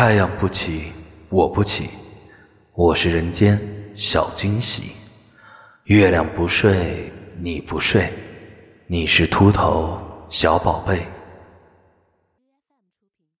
太阳不起，我不起，我是人间小惊喜。月亮不睡，你不睡，你是秃头小宝贝。